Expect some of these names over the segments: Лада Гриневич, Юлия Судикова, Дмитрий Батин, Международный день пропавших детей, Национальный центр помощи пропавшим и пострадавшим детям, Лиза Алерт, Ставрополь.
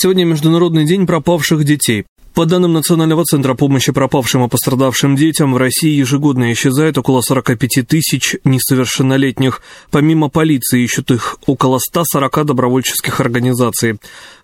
Сегодня Международный день пропавших детей. По данным Национального центра помощи пропавшим и пострадавшим детям, в России ежегодно исчезает около 45 тысяч несовершеннолетних. Помимо полиции ищут их около 140 добровольческих организаций.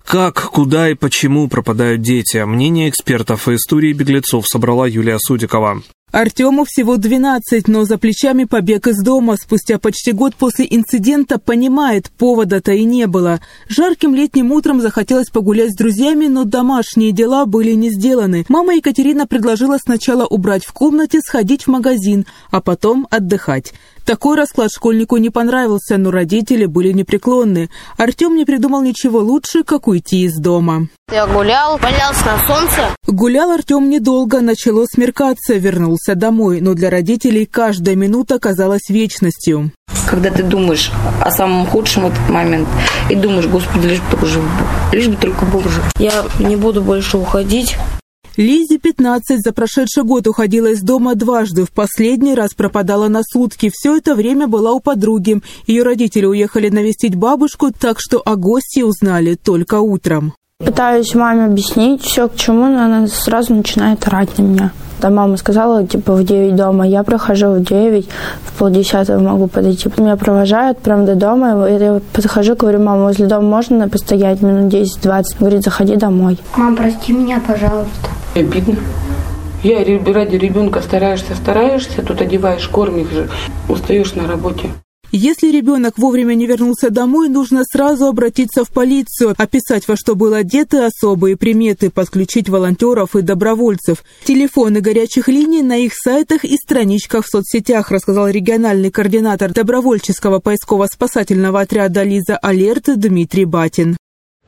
Как, куда и почему пропадают дети? Мнение экспертов и истории беглецов собрала Юлия Судикова. Артему всего 12, но за плечами побег из дома. Спустя почти год после инцидента понимает, повода-то и не было. Жарким летним утром захотелось погулять с друзьями, но домашние дела были не сделаны. Мама Екатерина предложила сначала убрать в комнате, сходить в магазин, а потом отдыхать. Такой расклад школьнику не понравился, но родители были непреклонны. Артем не придумал ничего лучше, как уйти из дома. Я гулял, валялся на солнце. Гулял Артем недолго, начало смеркаться, вернулся домой. Но для родителей каждая минута казалась вечностью. Когда ты думаешь о самом худшем в этот момент и думаешь, Господи, лишь бы только Бог жив. Я не буду больше уходить. Лизе 15 за прошедший год уходила из дома дважды, в последний раз пропадала на сутки. Все это время была у подруги. Ее родители уехали навестить бабушку, так что о гостье узнали только утром. Пытаюсь маме объяснить все, к чему, но она сразу начинает орать на меня. Там мама сказала, в 9 дома. Я прохожу в 9, в 9:30 могу подойти. Меня провожают прямо до дома. Я подхожу, говорю, мама, возле дома можно постоять минут 10-20? Говорит, заходи домой. Мам, прости меня, пожалуйста. Обидно. Я ради ребенка стараешься, тут одеваешь, кормишь, устаешь на работе. Если ребенок вовремя не вернулся домой, нужно сразу обратиться в полицию, описать, во что был одет и особые приметы, подключить волонтеров и добровольцев. Телефоны горячих линий на их сайтах и страничках в соцсетях, рассказал региональный координатор добровольческого поисково-спасательного отряда «Лиза Алерт» Дмитрий Батин.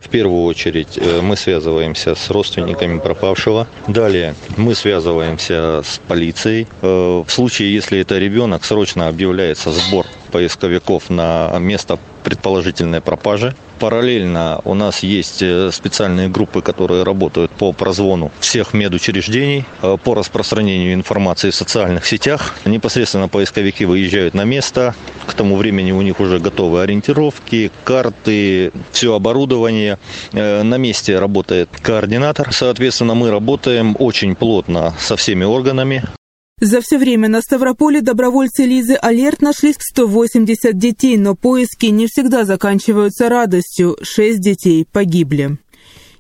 В первую очередь мы связываемся с родственниками пропавшего. Далее мы связываемся с полицией. В случае, если это ребенок, срочно объявляется сбор поисковиков на место предположительной пропажи. Параллельно у нас есть специальные группы, которые работают по прозвону всех медучреждений, по распространению информации в социальных сетях. Непосредственно поисковики выезжают на место. К тому времени у них уже готовы ориентировки, карты, все оборудование. На месте работает координатор. Соответственно, мы работаем очень плотно со всеми органами. За все время на Ставрополе добровольцы Лизы Алерт нашли 180 детей, но поиски не всегда заканчиваются радостью. 6 детей погибли.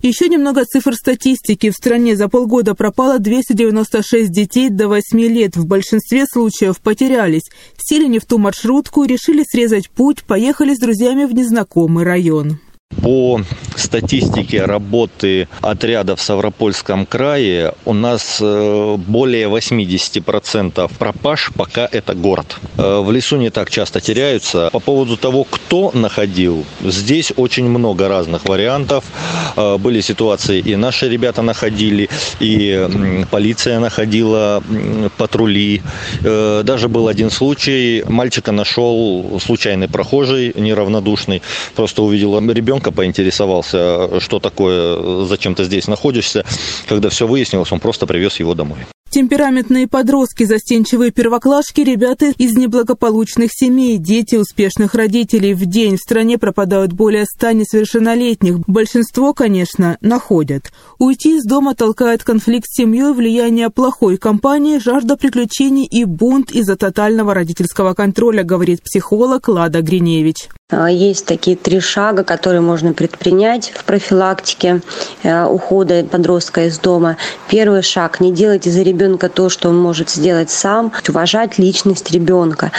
Еще немного цифр статистики. В стране за полгода пропало 296 детей до 8 лет. В большинстве случаев потерялись. Сели не в ту маршрутку, решили срезать путь, поехали с друзьями в незнакомый район. По статистике работы отряда в Ставропольском крае у нас более 80% пропаж, пока это город. В лесу не так часто теряются. По поводу того, кто находил, здесь очень много разных вариантов. Были ситуации, и наши ребята находили, и полиция находила, патрули. Даже был один случай, мальчика нашел случайный прохожий, неравнодушный, просто увидел ребенка, поинтересовался, что такое, зачем ты здесь находишься. Когда все выяснилось, он просто привез его домой. Темпераментные подростки, застенчивые первоклашки, ребята из неблагополучных семей, дети успешных родителей. В день в стране пропадают более 100 несовершеннолетних. Большинство, конечно, находят. Уйти из дома толкает конфликт с семьей, влияние плохой компании, жажда приключений и бунт из-за тотального родительского контроля, говорит психолог Лада Гриневич. Есть такие 3 шага, которые можно предпринять в профилактике ухода подростка из дома. Первый шаг – не делать из-за ребенка то, что он может сделать сам, уважать личность ребенка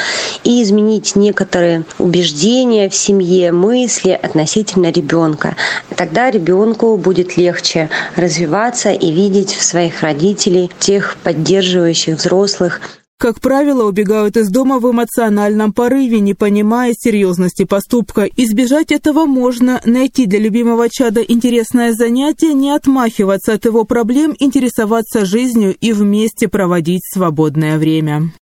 и изменить некоторые убеждения в семье, мысли относительно ребенка. Тогда ребенку будет легче развиваться и видеть в своих родителей тех поддерживающих взрослых. Как правило, убегают из дома в эмоциональном порыве, не понимая серьезности поступка. Избежать этого можно, найти для любимого чада интересное занятие, не отмахиваться от его проблем, интересоваться жизнью и вместе проводить свободное время.